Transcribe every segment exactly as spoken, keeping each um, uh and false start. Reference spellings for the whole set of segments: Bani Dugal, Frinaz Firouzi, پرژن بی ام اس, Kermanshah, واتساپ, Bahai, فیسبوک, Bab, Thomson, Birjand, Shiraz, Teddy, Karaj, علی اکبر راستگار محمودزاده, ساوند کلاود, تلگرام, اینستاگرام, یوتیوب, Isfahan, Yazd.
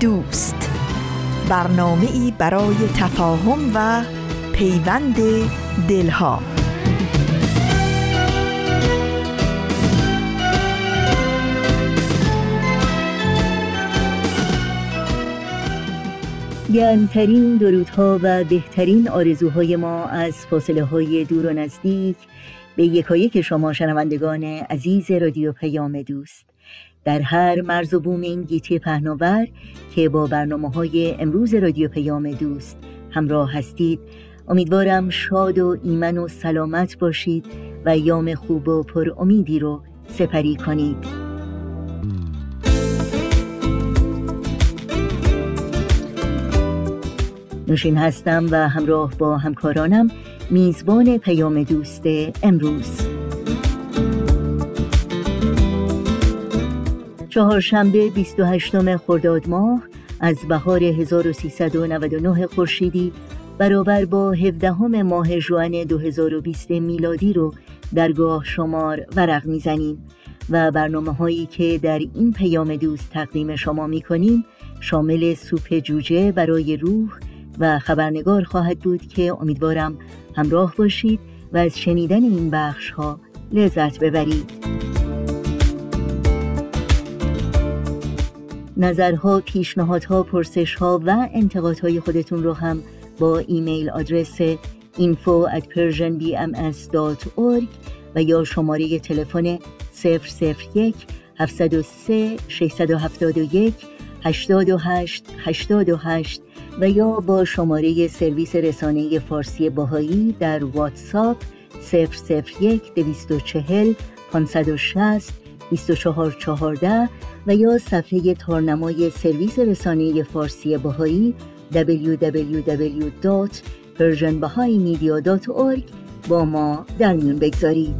دوست، برنامه‌ای برای تفاهم و پیوند دلها. گرمترین درودها و بهترین آرزوهای ما از فاصله‌های دور و نزدیک به یکایک شما شنوندگان عزیز رادیو پیام دوست، در هر مرز و بوم این گیتی پهناور که با برنامه‌های امروز رادیو پیام دوست همراه هستید، امیدوارم شاد و ایمن و سلامت باشید و ایام خوب و پر امیدی رو سپری کنید. نوشین هستم و همراه با همکارانم میزبان پیام دوست امروز، چهارشنبه بیست و هشتم خرداد ماه از بهار هزار و سیصد و نود و نه خورشیدی، برابر با هفدهم ماه ژوئن دو هزار و بیست میلادی رو درگاه شمار ورق میزنیم و برنامه هایی که در این پیام دوست تقدیم شما میکنیم شامل سوپ جوجه برای روح و خبرنگار خواهد بود که امیدوارم همراه باشید و از شنیدن این بخش ها لذت ببرید. نظرها، پیشنهادها، پرسشها و انتقادهای خودتون رو هم با ایمیل آدرس اینفو ات پرژن بی ام اس دات اورگ و یا شماره تلفن صفر صفر یک هفت صفر سه شش هفت یک هشت هشت هشت هشت و یا با شماره سرویس رسانه فارسی باهایی در واتساپ صفر صفر یک دویست و چهل پانصد و شصت بیست و چهار چهارده و یا صفحه تارنمای سرویس رسانه فارسی بهایی دبلیو دبلیو دبلیو دات پرژن بهایی مدیا دات اورگ با ما در میون بگذارید.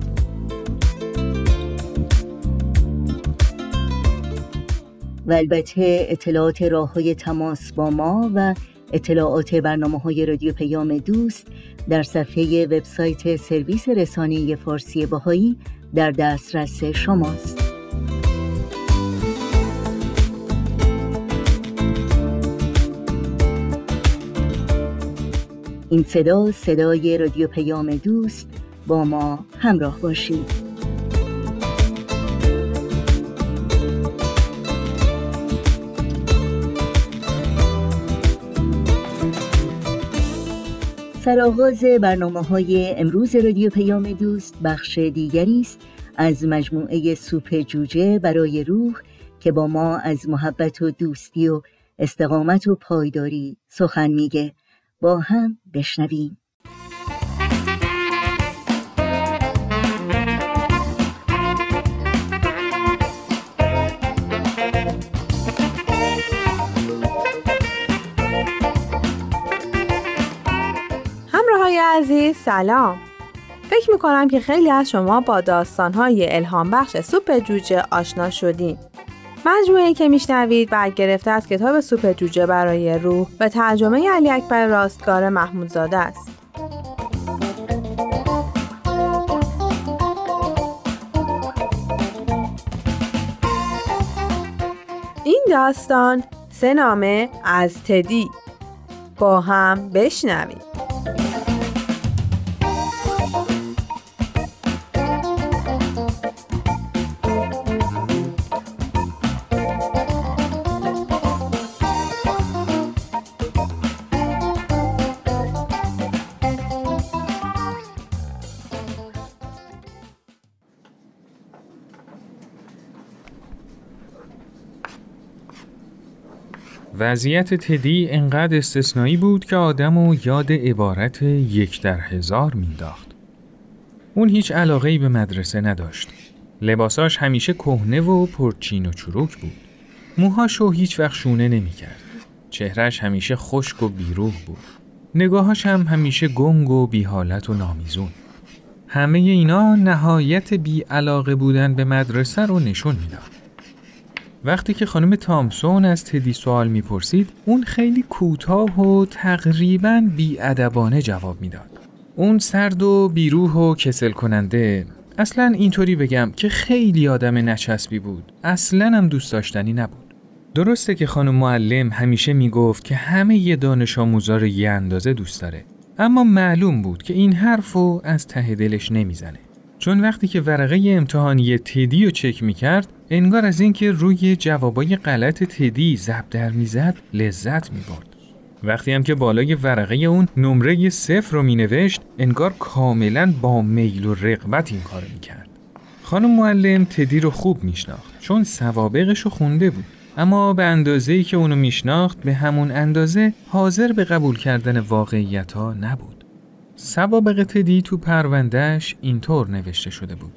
و البته اطلاعات راه‌های تماس با ما و اطلاعات برنامه‌های رادیو پیام دوست در صفحه وبسایت سرویس رسانه فارسی بهایی در دسترس شماست. این صدا صدای رادیو پیام دوست، با ما همراه باشید. سرآغاز برنامه‌های امروز رادیو پیام دوست بخش دیگری است از مجموعه سوپ جوجه برای روح که با ما از محبت و دوستی و استقامت و پایداری سخن میگه. با هم بشنویم. همراهای عزیز سلام. فکر میکنم که خیلی از شما با داستانهای الهام بخش سوپ جوجه آشنا شدین. مجموعه‌ای که میشنوید برگرفته از کتاب سوپ جوجه برای روح به ترجمه علی اکبر راستگار محمودزاده است. این داستان سه نامه از تدی. با هم بشنوید. وضعیت تدی انقدر استثنایی بود که آدمو یاد عبارت یک در هزار مینداخت. اون هیچ علاقه‌ای به مدرسه نداشت لباساش همیشه کهنه و پرچین و چروک بود. موهاشو هیچ وقت شونه نمی کرد. چهرهش همیشه خشک و بیروح بود. نگاهاش هم همیشه گنگ و بیحالت و نامیزون. همه اینا نهایت بیعلاقه بودن به مدرسه رو نشون می داد. وقتی که خانم تامسون از تدی سوال می پرسید، اون خیلی کوتاه و تقریباً بیادبانه جواب می داد. اون سرد و بیروح و کسل کننده، اصلاً اینطوری بگم که خیلی آدم نچسبی بود، اصلاً هم دوست داشتنی نبود. درسته که خانم معلم همیشه می گفت که همه یه دانش آموزا رو یه اندازه دوست داره، اما معلوم بود که این حرفو از ته دلش نمی زنه. چون وقتی که ورقه امتحانی تدی رو چک می کرد، انگار از اینکه روی جوابای غلط تدی ضرب در می زد لذت می برد. وقتی هم که بالای ورقه اون نمره صفر رو می نوشت، انگار کاملا با میل و رغبت این کارو می کرد. خانم معلم تدی رو خوب می شناخت، چون سوابقش رو خونده بود، اما به اندازه‌ای که اونو می شناخت به همون اندازه حاضر به قبول کردن واقعیت ها نبود. سوابق تدی تو پروندهش اینطور نوشته شده بود: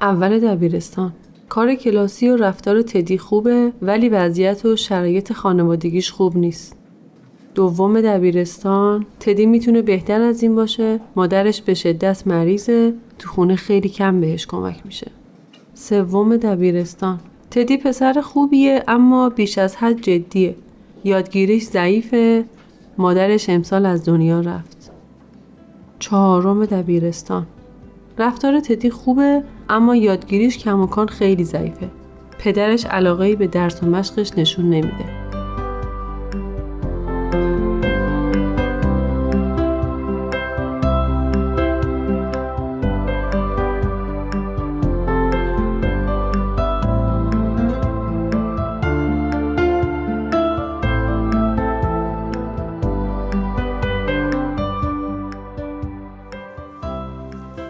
اول دبیرستان. کار کلاسی و رفتار تدی خوبه، ولی وضعیت و شرایط خانوادگیش خوب نیست. دوم دبیرستان. تدی میتونه بهتر از این باشه، مادرش به شدت مریضه، تو خونه خیلی کم بهش کمک میشه. سوم دبیرستان. تدی پسر خوبیه اما بیش از حد جدیه. یادگیریش ضعیفه، مادرش امسال از دنیا رفت. چهارم دبیرستان. رفتار تدی خوبه اما یادگیریش کماکان خیلی ضعیفه. پدرش علاقه‌ای به درس و مشقش نشون نمیده.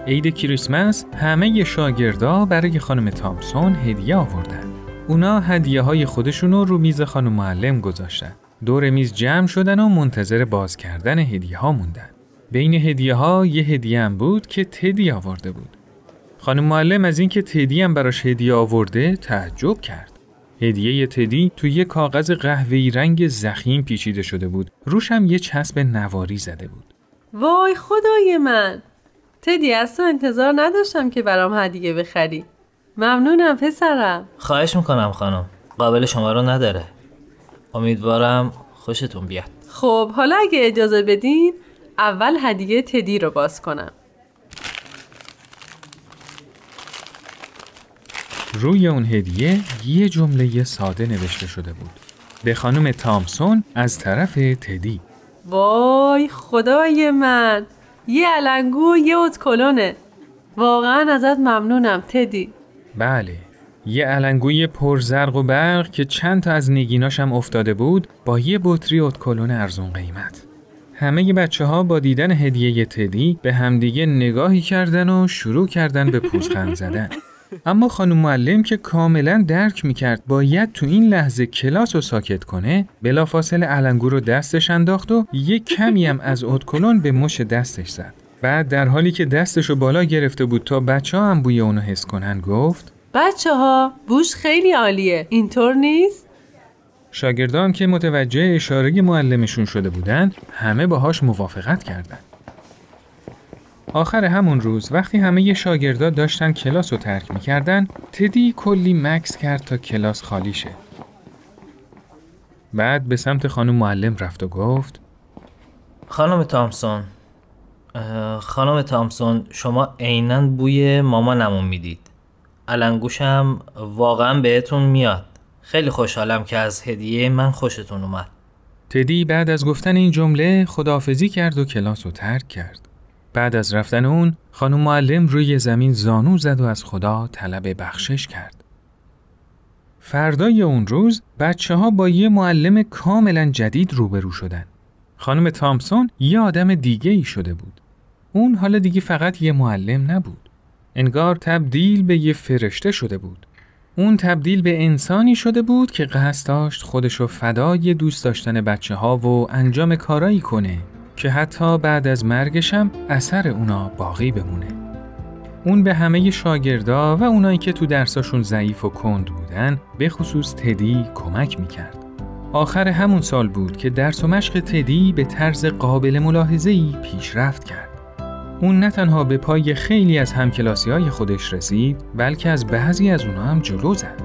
عید کریسمس همه شاگردا برای خانم تامسون هدیه آوردن. اونا هدیه‌های خودشونو رو میز خانم معلم گذاشتن. دور میز جمع شدن و منتظر باز کردن هدیه‌ها موندن. بین هدیه‌ها یه هدیه هم بود که تدی آورده بود. خانم معلم از اینکه تدی هم براش هدیه آورده تعجب کرد. هدیه تدی توی یه کاغذ قهوه‌ای رنگ ضخیم پیچیده شده بود. روش هم یه چسب نواری زده بود. وای خدای من! تدی اصلا انتظار نداشتم که برام هدیه بخری. ممنونم پسرم. خواهش میکنم خانم. قابل شما رو نداره. امیدوارم خوشتون بیاد. خب حالا اگه اجازه بدین اول هدیه تدی رو باز کنم. روی اون هدیه یه جمله ساده نوشته شده بود: به خانم تامسون از طرف تدی. وای خدای من! یه علنگو یه اتکلونه. واقعا ازت ممنونم تدی. بله، یه علنگوی پرزرق و برق که چند تا از نگیناش هم افتاده بود، با یه بطری اتکلون ارزون قیمت. همه بچه ها با دیدن هدیه تدی به همدیگه نگاهی کردن و شروع کردن به پوزخند زدن. اما خانم معلم که کاملا درک میکرد باید تو این لحظه کلاس رو ساکت کنه، بلافاصله علنگو رو دستش انداخت و یک کمی هم از اتکلون به مش دستش زد. بعد در حالی که دستش رو بالا گرفته بود تا بچه ها هم بوی اونو حس کنن گفت: بچه ها بوش خیلی عالیه، اینطور نیست؟ شاگردان که متوجه اشاره معلمشون شده بودن همه باهاش موافقت کردن. آخر همون روز وقتی همه ی شاگردا داشتن کلاس رو ترک می‌کردن، تدی کلی مکس کرد تا کلاس خالی شه. بعد به سمت خانم معلم رفت و گفت: خانم تامسون، خانم تامسون، شما عیناً بوی مامانمون میدید. علنگوشم واقعاً بهتون میاد. خیلی خوشحالم که از هدیه من خوشتون اومد. تدی بعد از گفتن این جمله خداحافظی کرد و کلاس رو ترک کرد. بعد از رفتن اون، خانم معلم روی زمین زانو زد و از خدا طلب بخشش کرد. فردای اون روز، بچه ها با یه معلم کاملا جدید روبرو شدن. خانم تامسون یه آدم دیگه ای شده بود. اون حالا دیگه فقط یه معلم نبود. انگار تبدیل به یه فرشته شده بود. اون تبدیل به انسانی شده بود که قصد داشت خودشو فدای دوست داشتن بچه ها و انجام کارایی کنه که حتی بعد از مرگش هم اثر اونا باقی بمونه. اون به همه شاگردا و اونایی که تو درساشون ضعیف و کند بودن، به خصوص تدی، کمک میکرد. آخر همون سال بود که درس و مشق تدی به طرز قابل ملاحظه‌ای پیشرفت کرد. اون نه تنها به پای خیلی از همکلاسی‌های خودش رسید، بلکه از بعضی از اونها هم جلو زد.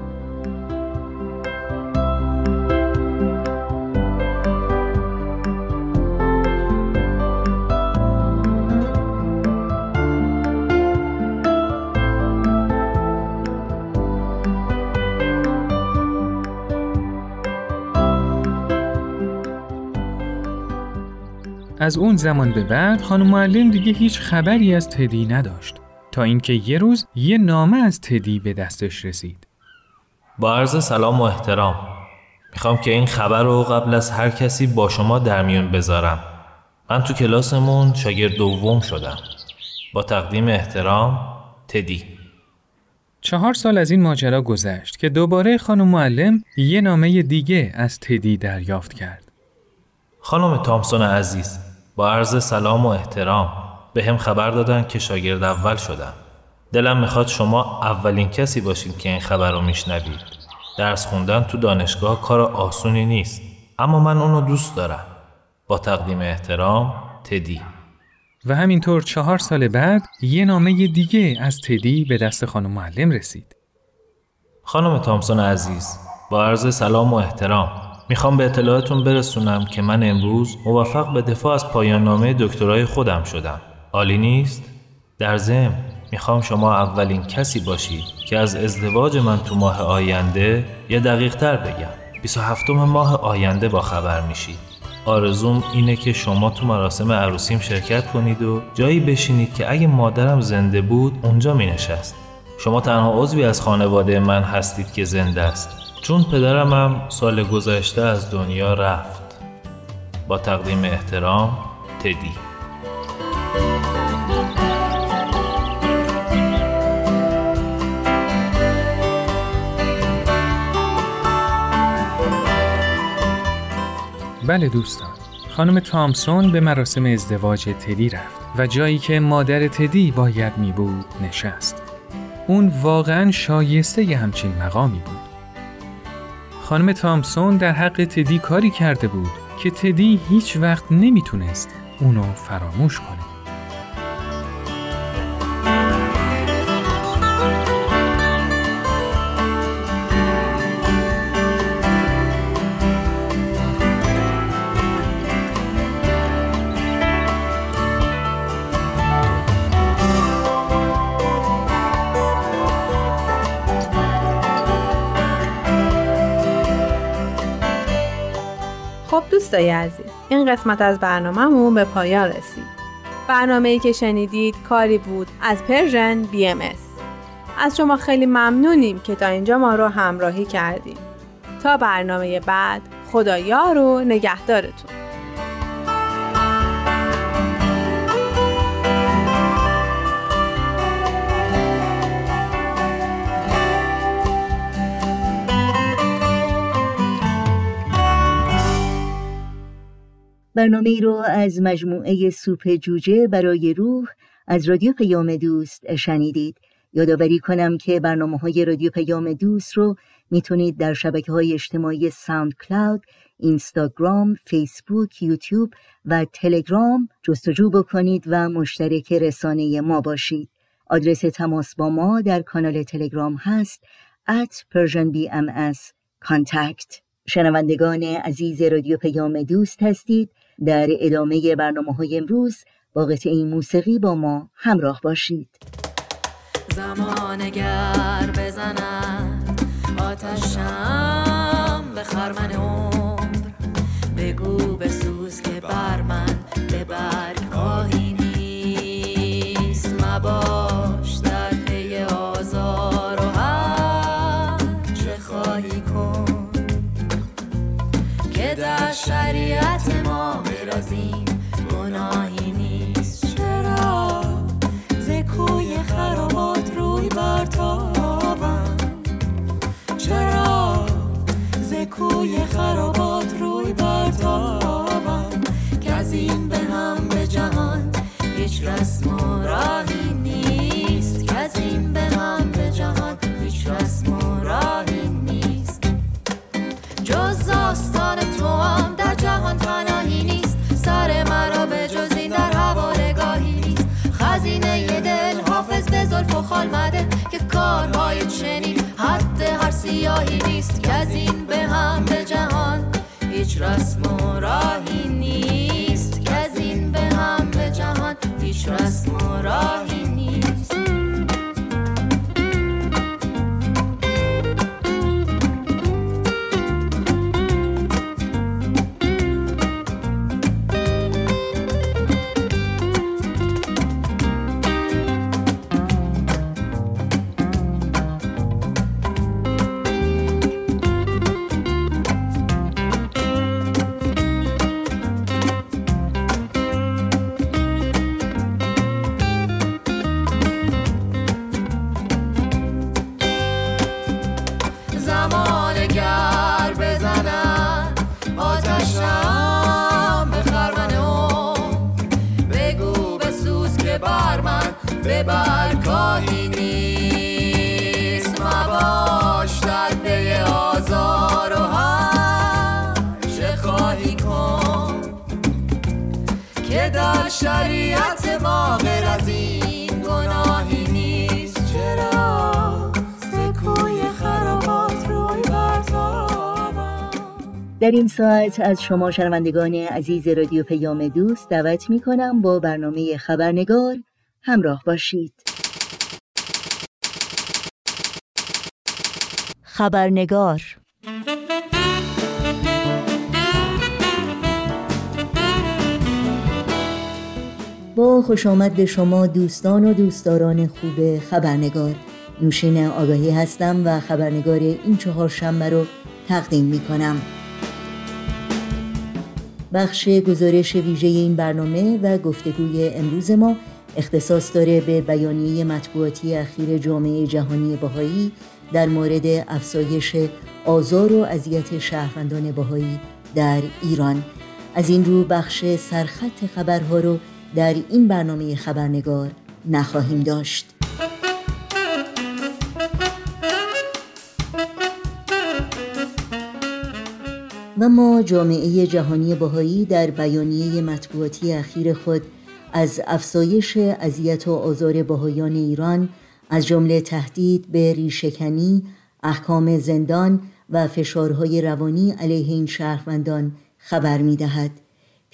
از اون زمان به بعد خانم معلم دیگه هیچ خبری از تدی نداشت، تا اینکه یه روز یه نامه از تدی به دستش رسید. با عرض سلام و احترام، میخوام که این خبر رو قبل از هر کسی با شما در میون بذارم. من تو کلاسمون شاگرد دوم شدم. با تقدیم احترام، تدی. چهار سال از این ماجرا گذشت که دوباره خانم معلم یه نامه دیگه از تدی دریافت کرد. خانم تامسون عزیز، با عرض سلام و احترام، به هم خبر دادن که شاگرد اول شدم. دلم میخواد شما اولین کسی باشید که این خبر رو میشنوید. درس خوندن تو دانشگاه کار آسونی نیست، اما من اونو دوست دارم. با تقدیم احترام، تدی. و همینطور چهار سال بعد یه نامه دیگه از تدی به دست خانم معلم رسید. خانم تامسون عزیز، با عرض سلام و احترام، میخوام به اطلاعاتون برسونم که من امروز موفق به دفاع از پایان نامه دکترای خودم شدم. عالی نیست؟ در ضمن میخوام شما اولین کسی باشید که از ازدواج من تو ماه آینده، یا دقیق تر بگم بیست و هفتم ماه آینده، با خبر میشید. آرزوم اینه که شما تو مراسم عروسیم شرکت کنید و جایی بشینید که اگه مادرم زنده بود اونجا مینشست. شما تنها عضوی از خانواده من هستید که زنده است، چون پدرم هم سال گذشته از دنیا رفت. با تقدیم احترام، تدی. بله دوستان، خانم تامسون به مراسم ازدواج تدی رفت و جایی که مادر تدی باید می بود نشست. اون واقعا شایسته ی همچین مقامی بود. خانم تامسون در حق تدی کاری کرده بود که تدی هیچ وقت نمیتونست اونو فراموش کنه. خب دوستای عزیز، این قسمت از برنامه‌مون به پایان رسید. برنامه‌ای که شنیدید کاری بود از پرژن بی ام اس. از شما خیلی ممنونیم که تا اینجا ما رو همراهی کردیم. تا برنامه بعد، خدایار و نگهدارتون. برنامه رو از مجموعه سوپ جوجه برای روح از رادیو پیام دوست شنیدید. یادآوری کنم که برنامه‌های رادیو پیام دوست رو میتونید در شبکه‌های اجتماعی ساوند کلاود، اینستاگرام، فیسبوک، یوتیوب و تلگرام جستجو بکنید و مشترک رسانه ما باشید. آدرس تماس با ما در کانال تلگرام هست at persian b m s contact. شنوندگان عزیز رادیو پیام دوست هستید. در ادامه برنامه‌های امروز با قطعه موسیقی با ما همراه باشید. زمان گر بزند آتشم به خرمن عمر، بگو بسوز که بر من به برگ آهی نیست. مباش در پی آزار و هر چه خواهی کن که در شریعت ما برازیم. گناهی نیست چرا ز کوی خرابات روی برتابم، چرا ز کوی خرابات روی برتابم، که از این به هم به جهان هیچ رسم و راهی نیست. زلف و خال مده که کارهای چنین حد هر سیاهی نیست، که از این به هم به جهان هیچ رسم و راهی نیست، که از این به هم به جهان هیچ رسم و راهی نیست. شریعت ما غیر از این گناهی نیست، چرا سکوی خرابات روی برتابم. در این ساعت از شما شنوندگان عزیز رادیو پیام دوست دعوت می کنم با برنامه خبرنگار همراه باشید. خبرنگار با خوش آمد شما دوستان و دوستداران خوب خبرنگار. نوشین آگاهی هستم و خبرنگار این چهارشنبه رو تقدیم می کنم. بخش گزارش ویژه این برنامه و گفتگوی امروز ما اختصاص داره به بیانیه مطبوعاتی اخیر جامعه جهانی بهایی در مورد افزایش آزار و اذیت شهروندان بهایی در ایران. از این رو بخش سرخط خبرها رو در این برنامه خبرنگار نخواهیم داشت. و ما جامعه جهانی بهایی در بیانیه مطبوعاتی اخیر خود از افزایش اذیت و آزار بهایان ایران از جمله تهدید به ریشه‌کنی، احکام زندان و فشارهای روانی علیه این شهروندان خبر می‌دهد.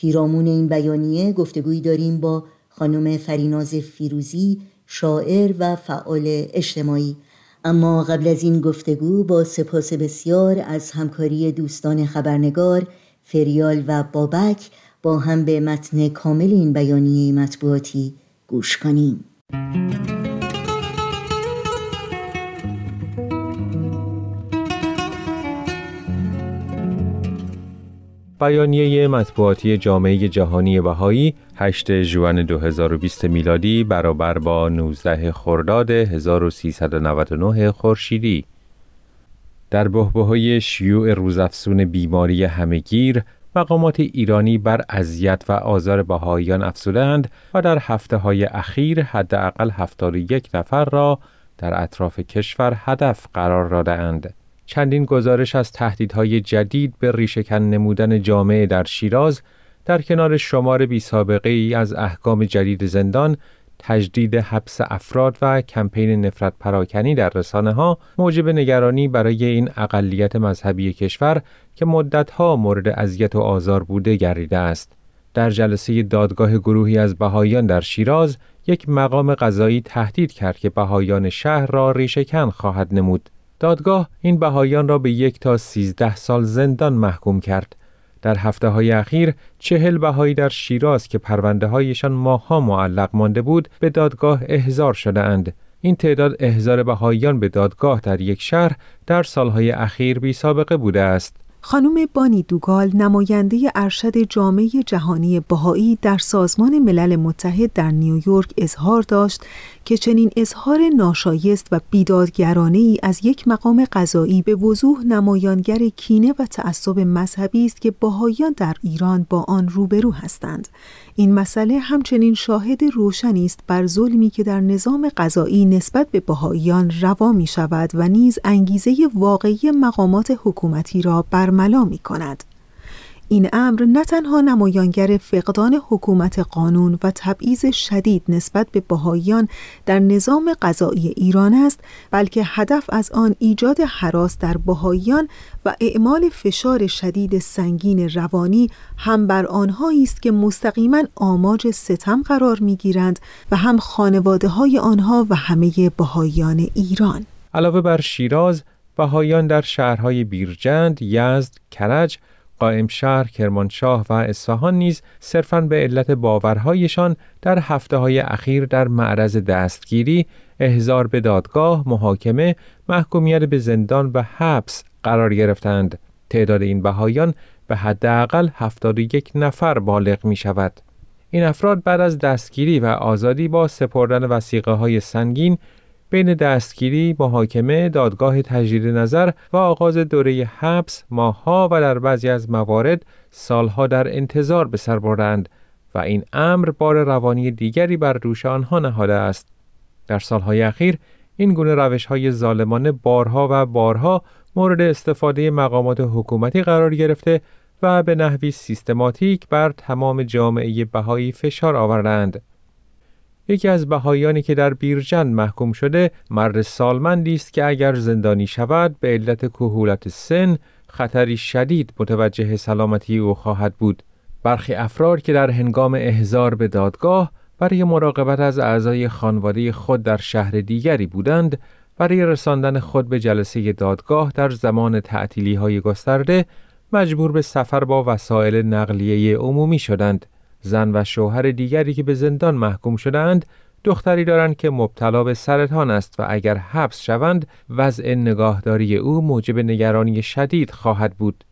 پیرامون این بیانیه گفتگویی داریم با خانم فریناز فیروزی، شاعر و فعال اجتماعی. اما قبل از این گفتگو با سپاس بسیار از همکاری دوستان خبرنگار، فریال و بابک، با هم به متن کامل این بیانیه مطبوعاتی گوش کنیم. بیانیه مطبوعاتی جامعه جهانی بهایی هشتم ژوئن دو هزار و بیست میلادی برابر با نوزدهم خرداد هزار و سیصد و نود و نه خورشیدی در بحبوحه‌ی شیوع روزافزون بیماری همه‌گیر مقامات ایرانی بر اذیت و آزار بهاییان افزودند و در هفته‌های اخیر حداقل هفتاد و یک نفر را در اطراف کشور هدف قرار داده‌اند. چندین گزارش از تهدیدهای جدید به ریشه‌کن نمودن جامعه در شیراز در کنار شمار بی‌سابقه‌ای از احکام جدید زندان، تجدید حبس افراد و کمپین نفرت پراکنی در رسانه‌ها موجب نگرانی برای این اقلیت مذهبی کشور که مدت‌ها مورد اذیت و آزار بوده گردیده است. در جلسه دادگاه گروهی از بهاییان در شیراز، یک مقام قضایی تهدید کرد که بهاییان شهر را ریشه‌کن خواهد نمود. دادگاه این بهایان را به یک تا سیزده سال زندان محکوم کرد. در هفته های اخیر چهل بهایی در شیراز که پرونده هایشان ماها معلق مانده بود به دادگاه احضار شده اند. این تعداد احضار بهایان به دادگاه در یک شهر در سالهای اخیر بی سابقه بوده است. خانم بانی دوگال، نماینده ارشد جامعه جهانی بهایی در سازمان ملل متحد در نیویورک، اظهار داشت که چنین اظهار ناشایست و بیدادگرانه‌ای از یک مقام قضایی به وضوح نمایانگر کینه و تعصب مذهبی است که بهاییان در ایران با آن روبرو هستند. این مسئله همچنین شاهد روشنی است بر ظلمی که در نظام قضایی نسبت به بهاییان روا می شود و نیز انگیزه واقعی مقامات حکومتی را برملا می کند. این امر نه تنها نمایانگر فقدان حکومت قانون و تبعیض شدید نسبت به بهائیان در نظام قضایی ایران است، بلکه هدف از آن ایجاد هراس در بهائیان و اعمال فشار شدید سنگین روانی هم بر آنهایی است که مستقیما آماج ستم قرار می‌گیرند و هم خانواده‌های آنها و همه بهائیان ایران. علاوه بر شیراز، بهائیان در شهرهای بیرجند، یزد، کرج، قائم شهر، کرمانشاه و اصفهان نیز صرفاً به علت باورهایشان در هفته‌های اخیر در معرض دستگیری، احضار به دادگاه، محاکمه، محکومیت به زندان و حبس قرار گرفتند. تعداد این بهائیان به حداقل هفتاد و یک نفر بالغ می شود. این افراد بعد از دستگیری و آزادی با سپردن وثیقه‌های سنگین بین دستگیری، محاکمه، دادگاه تجدید نظر و آغاز دوره حبس ماه‌ها و در بعضی از موارد سالها در انتظار به سر بردند و این امر بار روانی دیگری بر دوش آنها نهاده است. در سالهای اخیر این گونه روش‌های ظالمانه بارها و بارها مورد استفاده مقامات حکومتی قرار گرفته و به نحوی سیستماتیک بر تمام جامعه بهایی فشار آوردند. یکی از بهائیانی که در بیرجند محکوم شده، مرد سالمندی است که اگر زندانی شود به علت کهولت سن خطری شدید متوجه سلامتی او خواهد بود. برخی افراد که در هنگام احضار به دادگاه برای مراقبت از اعضای خانواده خود در شهر دیگری بودند، برای رساندن خود به جلسه دادگاه در زمان تعطیلی‌های گسترده مجبور به سفر با وسایل نقلیه عمومی شدند. زن و شوهر دیگری که به زندان محکوم شدند، دختری دارند که مبتلا به سرطان است و اگر حبس شوند، وضع نگهداری او موجب نگرانی شدید خواهد بود.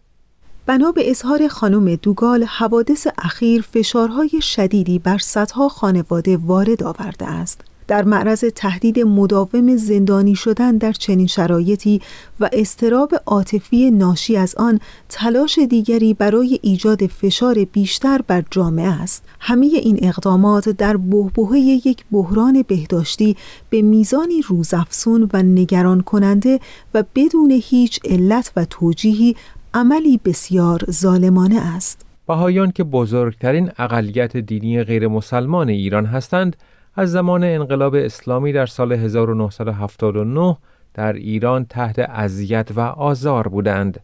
بنا به اظهار خانم دوگال، حوادث اخیر فشارهای شدیدی بر صدها خانواده وارد آورده است. در معرض تهدید مداوم زندانی شدن در چنین شرایطی و اضطراب عاطفی ناشی از آن، تلاش دیگری برای ایجاد فشار بیشتر بر جامعه است. همه این اقدامات در بحبوحه یک بحران بهداشتی به میزانی روزافزون و نگران کننده و بدون هیچ علت و توجیهی عملی بسیار ظالمانه است. بهائیان که بزرگترین اقلیت دینی غیر مسلمان ایران هستند، از زمان انقلاب اسلامی در سال هزار و نهصد و هفتاد و نه در ایران تحت اذیت و آزار بودند.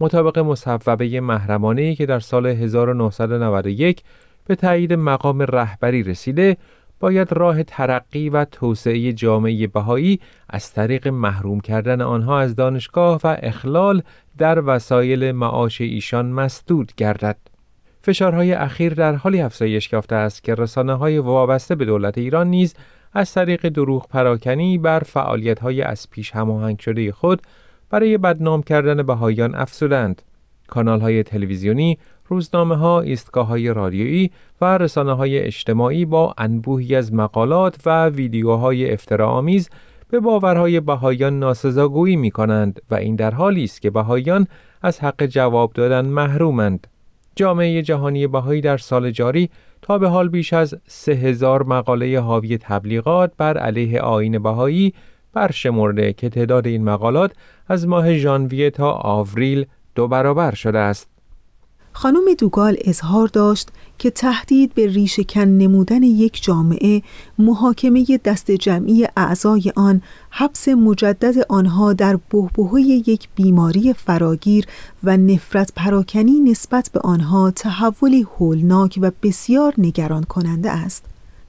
مطابق مصوبه محرمانه‌ای که در سال هزار و نهصد و نود و یک به تایید مقام رهبری رسیده، باید راه ترقی و توسعه جامعه بهایی از طریق محروم کردن آنها از دانشگاه و اخلال در وسایل معاش ایشان مسدود گردد. فشارهای اخیر در حالی افزایش یافته است که رسانه‌های وابسته به دولت ایران نیز از طریق دروغ پراکنی بر فعالیت‌های از پیش هماهنگ شده خود برای بدنام کردن بهائیان افزودند. کانال‌های تلویزیونی، روزنامه‌ها، ایستگاه‌های رادیویی و رسانه‌های اجتماعی با انبوهی از مقالات و ویدیوهای افتراآمیز به باورهای بهائیان ناسزاگویی می‌کنند و این در حالی است که بهائیان از حق جواب دادن محرومند. جامعه جهانی بهایی در سال جاری تا به حال بیش از سه هزار مقاله حاوی تبلیغات بر علیه آیین بهایی برشمرده که تعداد این مقالات از ماه ژانویه تا آوریل دو برابر شده است. خانم دوگال اظهار داشت که تهدید به ریشه‌کن نمودن یک جامعه، محاکمه دست جمعی اعضای آن، حبس مجدد آنها در بحبوحه یک بیماری فراگیر و نفرت پراکنی نسبت به آنها تحولی هولناک و بسیار نگران کننده است.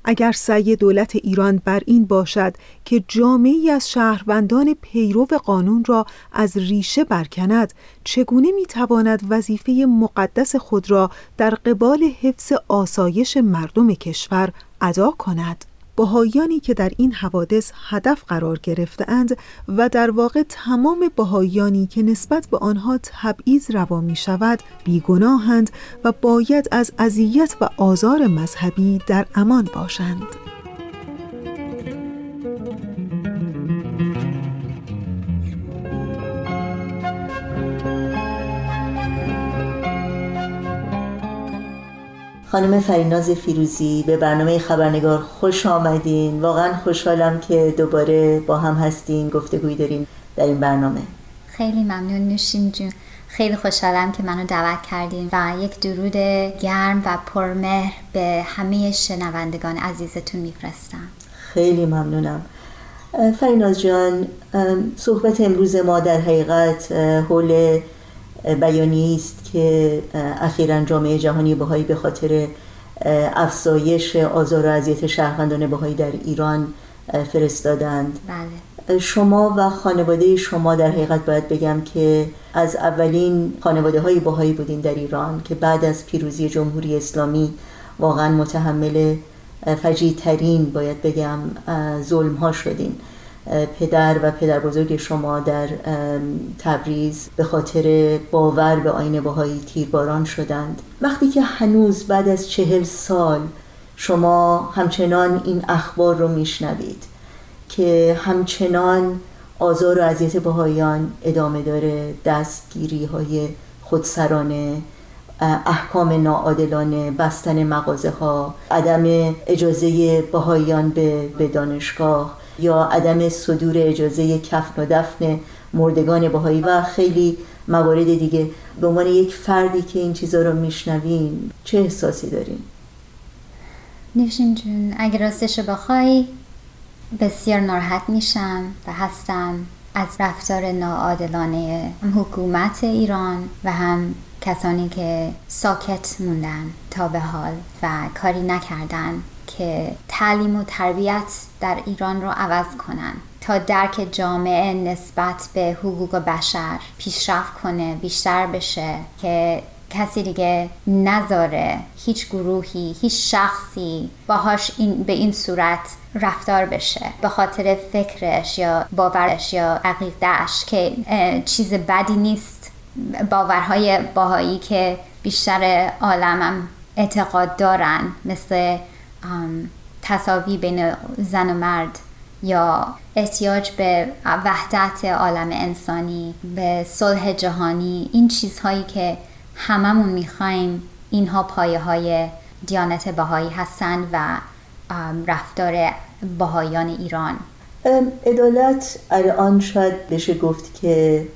اگر سعی دولت ایران بر این باشد که جامعه‌ای از شهروندان پیرو قانون را از ریشه برکند، چگونه می‌تواند وظیفه مقدس خود را در قبال حفظ آسایش مردم کشور ادا کند؟ بهائیانی که در این حوادث هدف قرار گرفته‌اند و در واقع تمام بهائیانی که نسبت به آنها تبعیض روا می‌شود، بیگناهند و باید از اذیت و آزار مذهبی در امان باشند. خانم فریناز فیروزی، به برنامه خبرنگار خوش آمدین. واقعا خوشحالم که دوباره با هم هستیم، گفتگوی داریم در این برنامه. خیلی ممنون نوشین جون. خیلی خوشحالم که منو دعوت کردین و یک درود گرم و پرمهر به همه شنوندگان عزیزتون میفرستم. خیلی ممنونم فریناز جان. صحبت امروز ما در حقیقت حول بیانیه‌ای است که اخیراً جامعه جهانی بهایی به خاطر افزایش آزار و اذیت شهروندان بهایی در ایران فرستادند. بله. شما و خانواده شما در حقیقت باید بگم که از اولین خانواده های بهایی بودین در ایران که بعد از پیروزی جمهوری اسلامی واقعاً متحمل فجیع‌ترین باید بگم ظلم ها شدین. پدر و پدر بزرگ شما در تبریز به خاطر باور به آیین بهایی تیرباران شدند. وقتی که هنوز بعد از چهل سال شما همچنان این اخبار رو میشنوید که همچنان آزار و اذیت بهاییان ادامه داره، دستگیری های خودسرانه، احکام ناعادلانه، بستن مغازه ها، عدم اجازه بهاییان به،, به دانشگاه یا عدم صدور اجازه کفن و دفن مردگان بهایی و خیلی موارد دیگه، به عنوان یک فردی که این چیزا رو میشنویم چه احساسی داریم؟ نوشین جون، اگه راستش بخوای بسیار ناراحت میشم و هستم از رفتار ناعادلانه حکومت ایران و هم کسانی که ساکت موندن تا به حال و کاری نکردن که تعلیم و تربیت در ایران رو عوض کنن تا درک جامعه نسبت به حقوق بشر پیشرفت کنه، بیشتر بشه، که کسی دیگه نذاره هیچ گروهی، هیچ شخصی باهاش این به این صورت رفتار بشه به خاطر فکرش یا باورش یا عقیده‌اش که چیز بدی نیست. باورهای بهایی که بیشتر عالمم اعتقاد دارن، مثل تساوی بین زن و مرد یا احتیاج به وحدت عالم انسانی، به صلح جهانی، این چیزهایی که هممون میخوایم، اینها پایه های دیانت بهایی هستن و رفتار بهاییان ایران. عدالت الان شاید بشه گفت که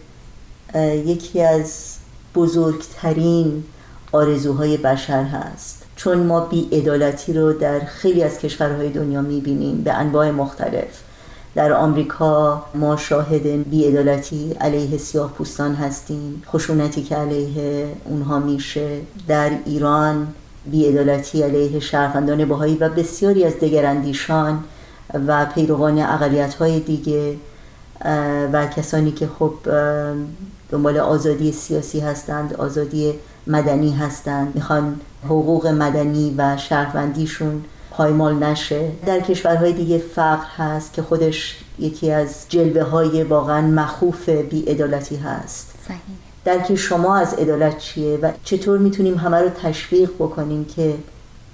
یکی از بزرگترین آرزوهای بشر هست، چون ما بی‌عدالتی رو در خیلی از کشورهای دنیا می‌بینیم به انواع مختلف. در آمریکا ما شاهد بی‌عدالتی علیه سیاه‌پوستان هستیم، خشونتی که علیه اونها میشه. در ایران بی‌عدالتی علیه شهروندان بهایی و بسیاری از دگراندیشان و پیروان اقلیت‌های دیگه و کسانی که خب دنبال آزادی سیاسی هستند، آزادی مدنی هستند، میخوان حقوق مدنی و شهروندیشون پایمال نشه. در کشورهای دیگه فقر هست که خودش یکی از جلوه های واقعا مخوف بی‌عدالتی هست. صحیح. درک شما از عدالت چیه و چطور میتونیم همه رو تشویق بکنیم که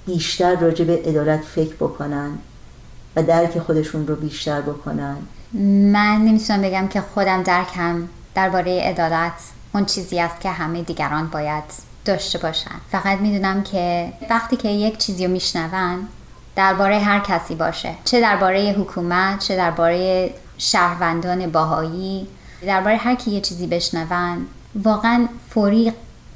بیشتر راجع به عدالت فکر بکنن و درک خودشون رو بیشتر بکنن؟ من نمیتونم بگم که خودم درکم درباره عدالت اون چیزی است که همه دیگران باید داشته باشن. فقط میدونم که وقتی که یک چیزی رو میشنون درباره هر کسی باشه، چه درباره حکومت، چه درباره شهروندان بهایی، درباره هر کی یه چیزی بشنون، واقعا فوری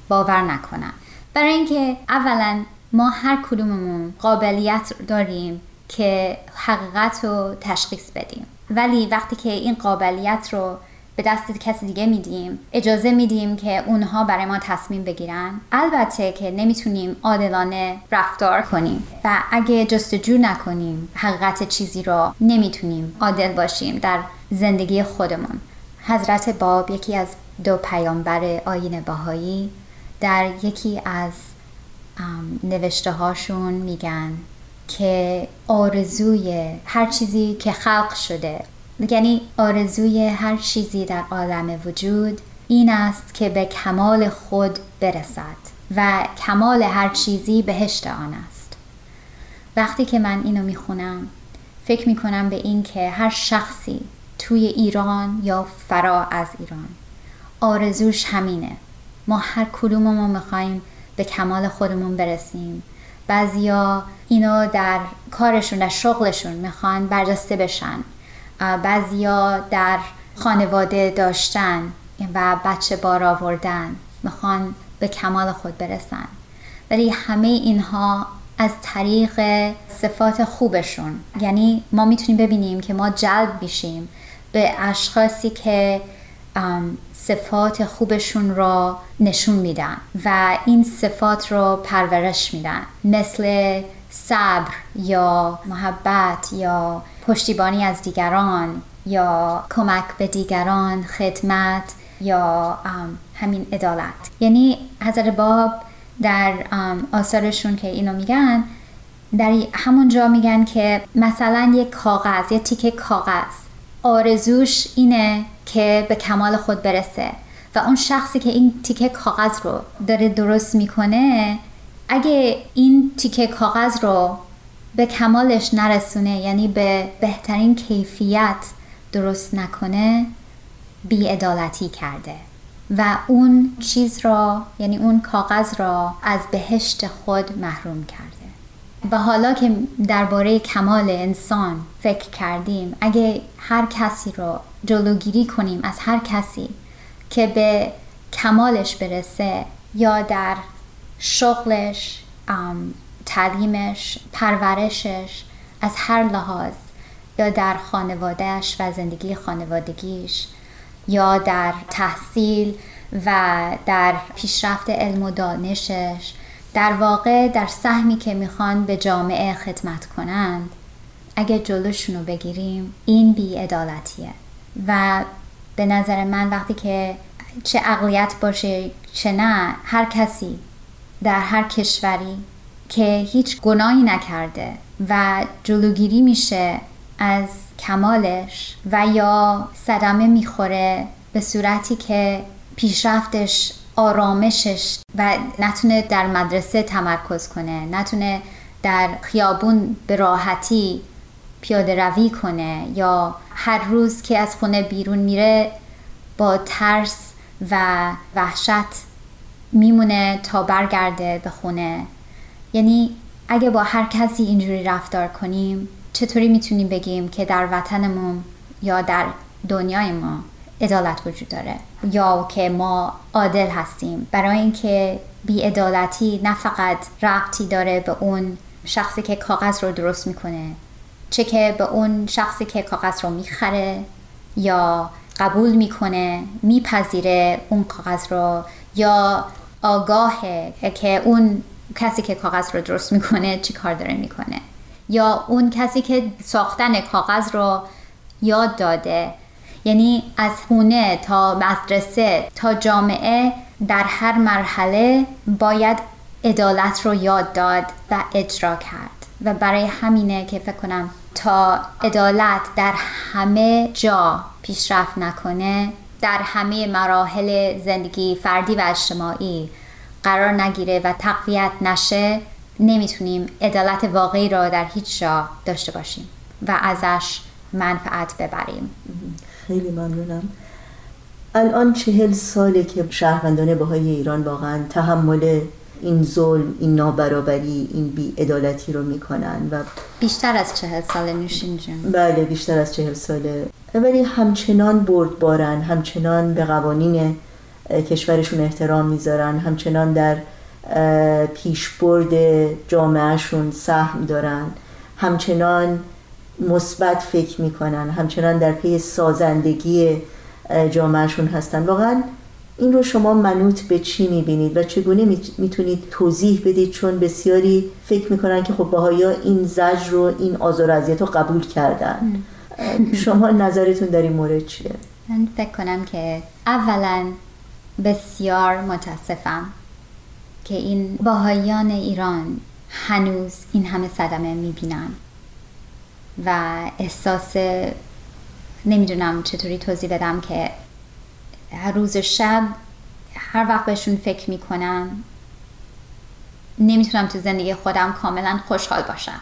باور نکنن. برای اینکه اولا ما هر کدوممون قابلیت داریم که حقیقت رو تشخیص بدیم، ولی وقتی که این قابلیت رو به دست کسی دیگه میدیم، اجازه میدیم که اونها برای ما تصمیم بگیرن، البته که نمیتونیم عادلانه رفتار کنیم و اگه جستجو نکنیم حقیقت چیزی رو نمیتونیم عادل باشیم در زندگی خودمون. حضرت باب، یکی از دو پیامبر آیین بهایی، در یکی از نوشته هاشون میگن که آرزوی هر چیزی که خلق شده، یعنی آرزوی هر چیزی در عالم وجود، این است که به کمال خود برسد و کمال هر چیزی بهشت آن است. وقتی که من اینو میخونم فکر میکنم به این که هر شخصی توی ایران یا فرا از ایران آرزوش همینه. ما هر کدوممون میخوایم به کمال خودمون برسیم. بعضیا اینو در کارشون، در شغلشون میخوان برجسته بشن، بعضیا در خانواده داشتن و بچه بار آوردن، میخوان به کمال خود برسن، ولی همه اینها از طریق صفات خوبشون. یعنی ما میتونیم ببینیم که ما جلب میشیم به اشخاصی که صفات خوبشون را نشون میدن و این صفات را پرورش میدن، مثل صبر یا محبت یا پشتیبانی از دیگران یا کمک به دیگران، خدمت یا همین عدالت. یعنی حضرت باب در آثارشون که اینو میگن، در همون جا میگن که مثلا یک کاغذ، یک تیکه کاغذ، آرزوش اینه که به کمال خود برسه و اون شخصی که این تیکه کاغذ رو داره درست میکنه، اگه این تیکه کاغذ رو به کمالش نرسونه، یعنی به بهترین کیفیت درست نکنه، بی‌عدالتی کرده و اون چیز را، یعنی اون کاغذ را از بهشت خود محروم کرده. و حالا که درباره کمال انسان فکر کردیم، اگه هر کسی رو جلوگیری کنیم از هر کسی که به کمالش برسه، یا در شغلش، تعلیمش، پرورشش، از هر لحاظ، یا در خانوادهش و زندگی خانوادگیش، یا در تحصیل و در پیشرفت علم و دانشش، در واقع در سهمی که میخوان به جامعه خدمت کنند، اگه جلوشونو بگیریم، این بی‌عدالتیه. و به نظر من وقتی که چه اقلیت باشه چه نه، هر کسی در هر کشوری که هیچ گناهی نکرده و جلوگیری میشه از کمالش و یا صدمه میخوره به صورتی که پیشرفتش، آرامشش و نتونه در مدرسه تمرکز کنه، نتونه در خیابون به راحتی پیاده روی کنه، یا هر روز که از خونه بیرون میره با ترس و وحشت میمونه تا برگرده به خونه. یعنی اگه با هر کسی اینجوری رفتار کنیم، چطوری میتونیم بگیم که در وطنمون یا در دنیای ما عدالت وجود داره یا که ما عادل هستیم؟ برای اینکه بی‌عدالتی نه فقط ربطی داره به اون شخصی که کاغذ رو درست میکنه، چه که به اون شخصی که کاغذ رو میخره یا قبول میکنه، میپذیره اون کاغذ رو، یا آگاهه که اون کسی که کاغذ رو درست میکنه چی کار داره میکنه، یا اون کسی که ساختن کاغذ رو یاد داده. یعنی از خونه تا مدرسه تا جامعه، در هر مرحله باید عدالت رو یاد داد و اجرا کرد. و برای همینه که فکر کنم تا عدالت در همه جا پیشرفت نکنه، در همه مراحل زندگی فردی و اجتماعی قرار نگیره و تقویت نشه، نمیتونیم عدالت واقعی را در هیچ جا داشته باشیم و ازش منفعت ببریم. خیلی ممنونم. الان چهل ساله که شهروندان بهائی ایران واقعا تحمل این ظلم، این نابرابری، این بی‌عدالتی رو میکنن و بیشتر از چهل ساله نوشین جون. بله، بیشتر از چهل ساله، ولی همچنان بردبارن، همچنان به قوانین کشورشون احترام میذارن، همچنان در پیشبرد جامعهشون سهم دارن، همچنان مثبت فکر میکنن، همچنان در پی سازندگی جامعهشون هستن. واقعا این رو شما منوط به چی میبینید و چگونه میتونید توضیح بدید؟ چون بسیاری فکر میکنن که خب بهایا این زجر رو، این آزار و اذیت رو قبول کردن. شما نظرتون در این مورد چیه؟ من فکر کنم که اولا بسیار متاسفم که این بهائیان ایران هنوز این همه صدمه میبینن و احساس، نمیدونم چطوری توضیح بدم، که هر روز شب هر وقت بهشون فکر میکنم نمیتونم تو زندگی خودم کاملا خوشحال باشم.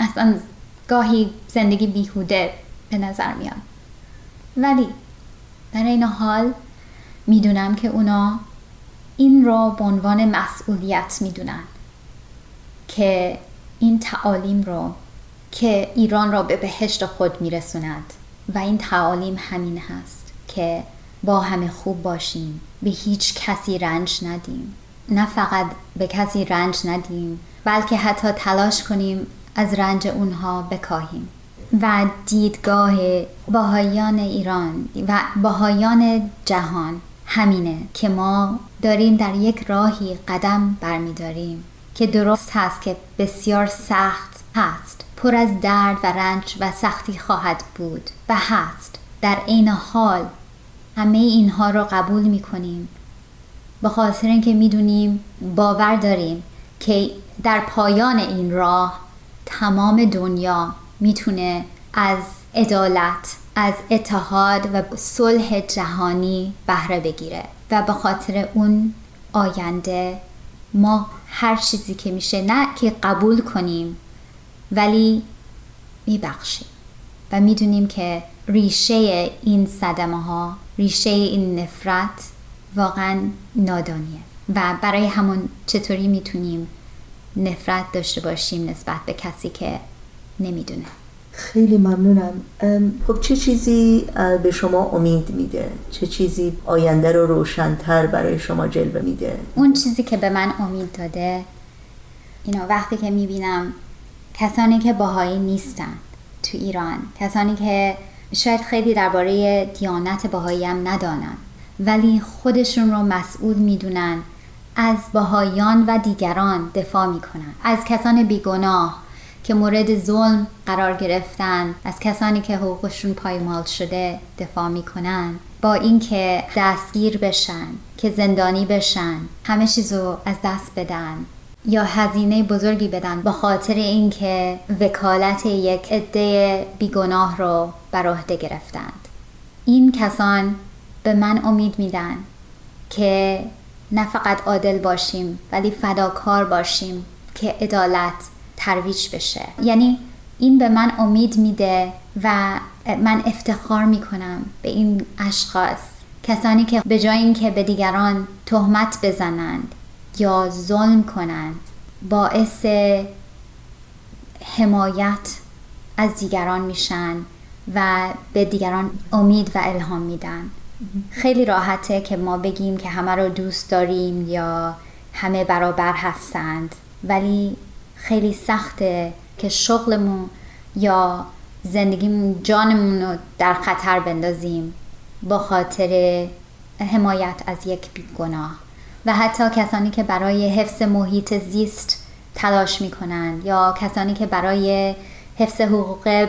اصلا گاهی زندگی بیهوده به نظر میاد، ولی در این حال میدونم که اونا این را به عنوان مسئولیت میدونن که این تعالیم رو که ایران را به بهشت خود میرسوند، و این تعالیم همین هست که با همه خوب باشیم، به هیچ کسی رنج ندیم. نه فقط به کسی رنج ندیم، بلکه حتی تلاش کنیم از رنج اونها بکاهیم. و دیدگاه باهایان ایران و باهایان جهان همینه که ما داریم در یک راهی قدم برمیداریم که درست هست که بسیار سخت هست، پر از درد و رنج و سختی خواهد بود و هست. در عین حال همه اینها رو قبول میکنیم به خاطر اینکه میدونیم، باور داریم که در پایان این راه تمام دنیا میتونه از عدالت، از اتحاد و صلح جهانی بهره بگیره و به خاطر اون آینده ما هر چیزی که میشه، نه که قبول کنیم ولی میبخشیم و میدونیم که ریشه این صدمه ها، ریشه این نفرت واقعا نادانیه و برای همون چطوری میتونیم نفرت داشته باشیم نسبت به کسی که نمیدونه. خیلی ممنونم. خب چه چیزی به شما امید میده؟ چه چیزی آینده رو روشن‌تر برای شما جلوه میده؟ اون چیزی که به من امید داده اینا، وقتی که میبینم کسانی که باهایی نیستن تو ایران، کسانی که شاید خیلی درباره دیانت باهایی هم ندانن ولی خودشون رو مسئول میدونن، از باهایان و دیگران دفاع میکنن، از کسان بیگناه که مورد ظلم قرار گرفتن، از کسانی که حقوقشون پایمال شده دفاع میکنن، با اینکه دستگیر بشن، که زندانی بشن، همه چیزو از دست بدن یا هزینه بزرگی بدن به خاطر اینکه وکالت یک عده بیگناه رو بر عهده گرفتند. این کسان به من امید میدن که نه فقط عادل باشیم ولی فداکار باشیم که عدالت ترویج بشه. یعنی این به من امید میده و من افتخار میکنم به این اشخاص، کسانی که به جای اینکه به دیگران تهمت بزنند یا ظلم کنند، باعث حمایت از دیگران میشن و به دیگران امید و الهام میدن. خیلی راحته که ما بگیم که همه رو دوست داریم یا همه برابر هستند، ولی خیلی سخته که شغلمون یا زندگیمون، جانمون رو در خطر بندازیم با خاطر حمایت از یک بیگناه. و حتی کسانی که برای حفظ محیط زیست تلاش میکنن یا کسانی که برای حفظ حقوق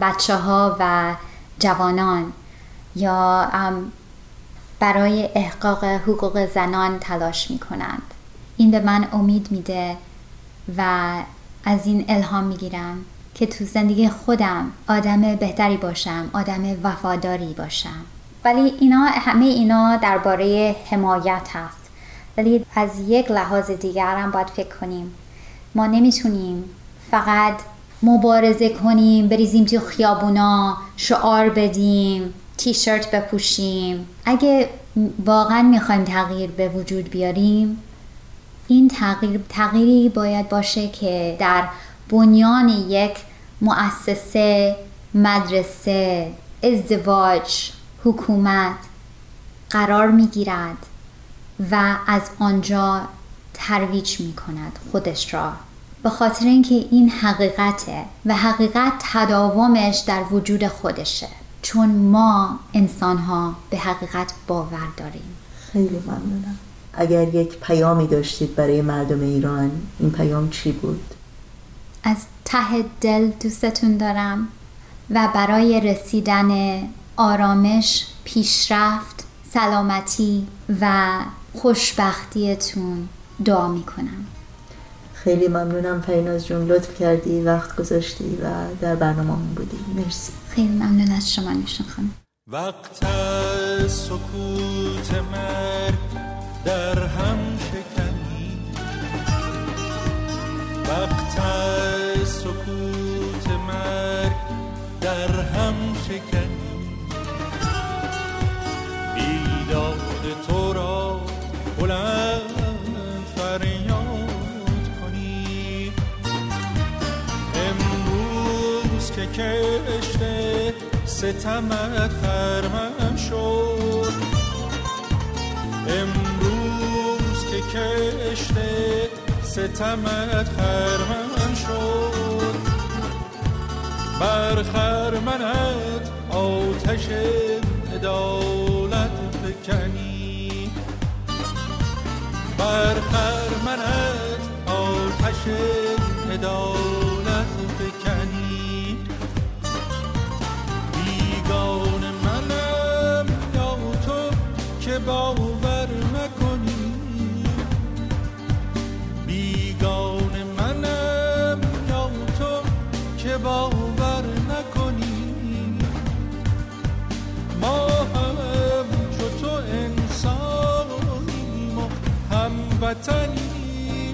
بچه ها و جوانان یا برای احقاق حقوق زنان تلاش میکنند، این به من امید میده و از این الهام میگیرم که تو زندگی خودم آدم بهتری باشم، آدم وفاداری باشم. ولی اینا، همه اینا درباره حمایت هست، ولی از یک لحاظ دیگر هم باید فکر کنیم. ما نمیتونیم فقط مبارزه کنیم، بریزیم تو خیابونا، شعار بدیم، تیشرت بپوشیم. اگه واقعا میخوایم تغییر به وجود بیاریم، این تغییر تغییری باید باشه که در بنیان یک مؤسسه، مدرسه، ازدواج، حکومت قرار میگیرد و از آنجا ترویج میکند خودش را، به خاطر اینکه این حقیقته و حقیقت تداومش در وجود خودشه، چون ما انسان‌ها به حقیقت باور داریم. خیلی ممنونم. اگر یک پیامی داشتید برای مردم ایران، این پیام چی بود؟ از ته دل دوستتون دارم و برای رسیدن آرامش، پیشرفت، سلامتی و خوشبختیتون دعا میکنم. خیلی ممنونم پریناز جون، لطف کردی، وقت گذاشتی و در برنامه‌مون بودی. مرسی. خیلی ممنون از شما نوشین خانم. وقت سکوت مرگ در هم شکنی، وقت سکوت مرگ در هم شکنی، بیداد تو را بلند فریاد کنی. امروز که کشته س ستمت خرمم شد امروز که کشته ستمت خرمم شد بر خرمنت آتش عدالت فکنی بر خرمنت آتش عدالت فکنی بیگان منم یا تو که باور مکنی بیگان منم یا تو که باور نکنی ما هم چو تو انسانیم و هموطنی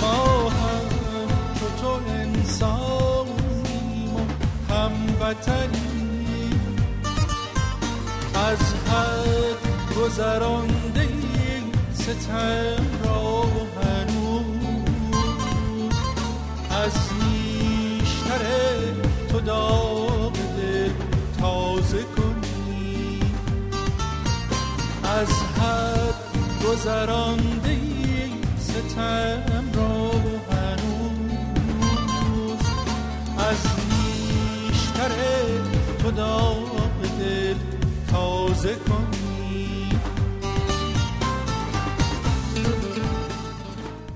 ما هم چو تو انسانیم و هموطنیم از حد گذرانده این ستم را هنوز از نیشتر تو داغ دل تازه کنی از حد گذرانده این ستم را هنوز از نیشتر تو داغ دل تازه کنی.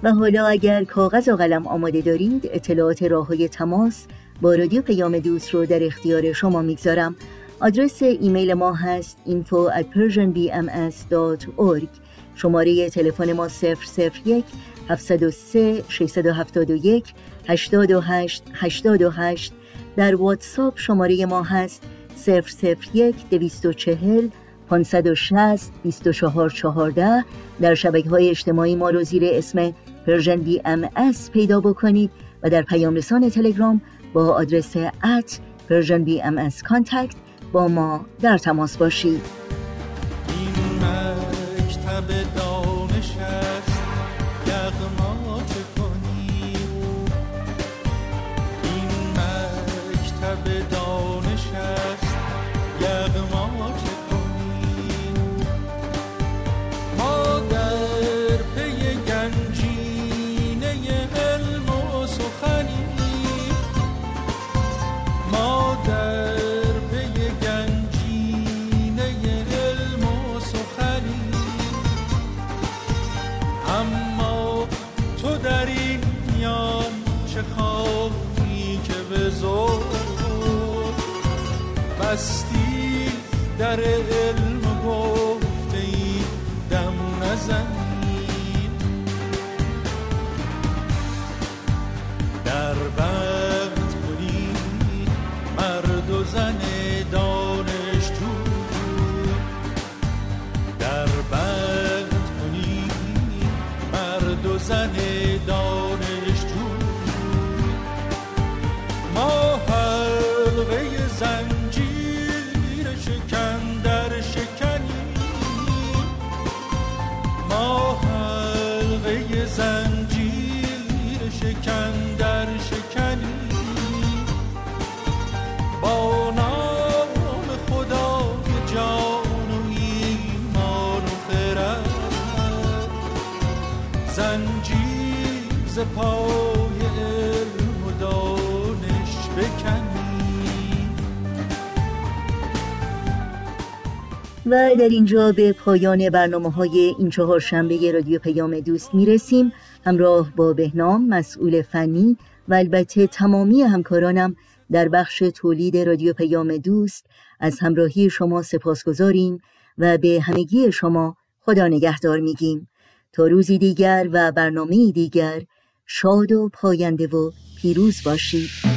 و حالا اگر کاغذ و قلم آماده دارید اطلاعات راه‌های تماس با رادیو پیام دوست رو در اختیار شما میگذارم. آدرس ایمیل ما هست info at persianbms dot org. شماره تلفن ما صفر صفر یک هفت صفر سه شش هفت یک هشت هشت هشت هشت. در واتساپ شماره ما هست صفر صفر یک دویست و چهل پانصد و شصت بیست و چهار چهارده. در شبکه‌های اجتماعی ما رو زیر اسم پرژن بی ام اس پیدا بکنید و در پیام رسان تلگرام با آدرس ات پرژن بی ام اس کانتکت با ما در تماس باشید. این مکتب دانش است یغما چه کنی این مکتب دانش است یغما چه کنی ما در پی گنجینه علم و سخنی ما در پی گنجینه علم و سخنی اما تو در این میان چه خواهی که به زور بستی در علم گفته ای دم نزنی در بند مرد و زن دانشجو در بند کنی مرد و زن دانشجو ما حلقه زنجیر شکن در شکنی ما حلقه زنجیر شکن در شکنی با نام خدا که جان و ایمان و خرد زنجیر ز پای علم و دانش بکنی. و در اینجا به پایان برنامه‌های این چهارشنبه رادیو پیام دوست میرسیم. همراه با بهنام مسئول فنی و البته تمامی همکارانم در بخش تولید رادیو پیام دوست از همراهی شما سپاسگزاریم و به همگی شما خدا نگهدار میگیم تا روزی دیگر و برنامه‌ای دیگر. شاد و پاینده و پیروز باشید.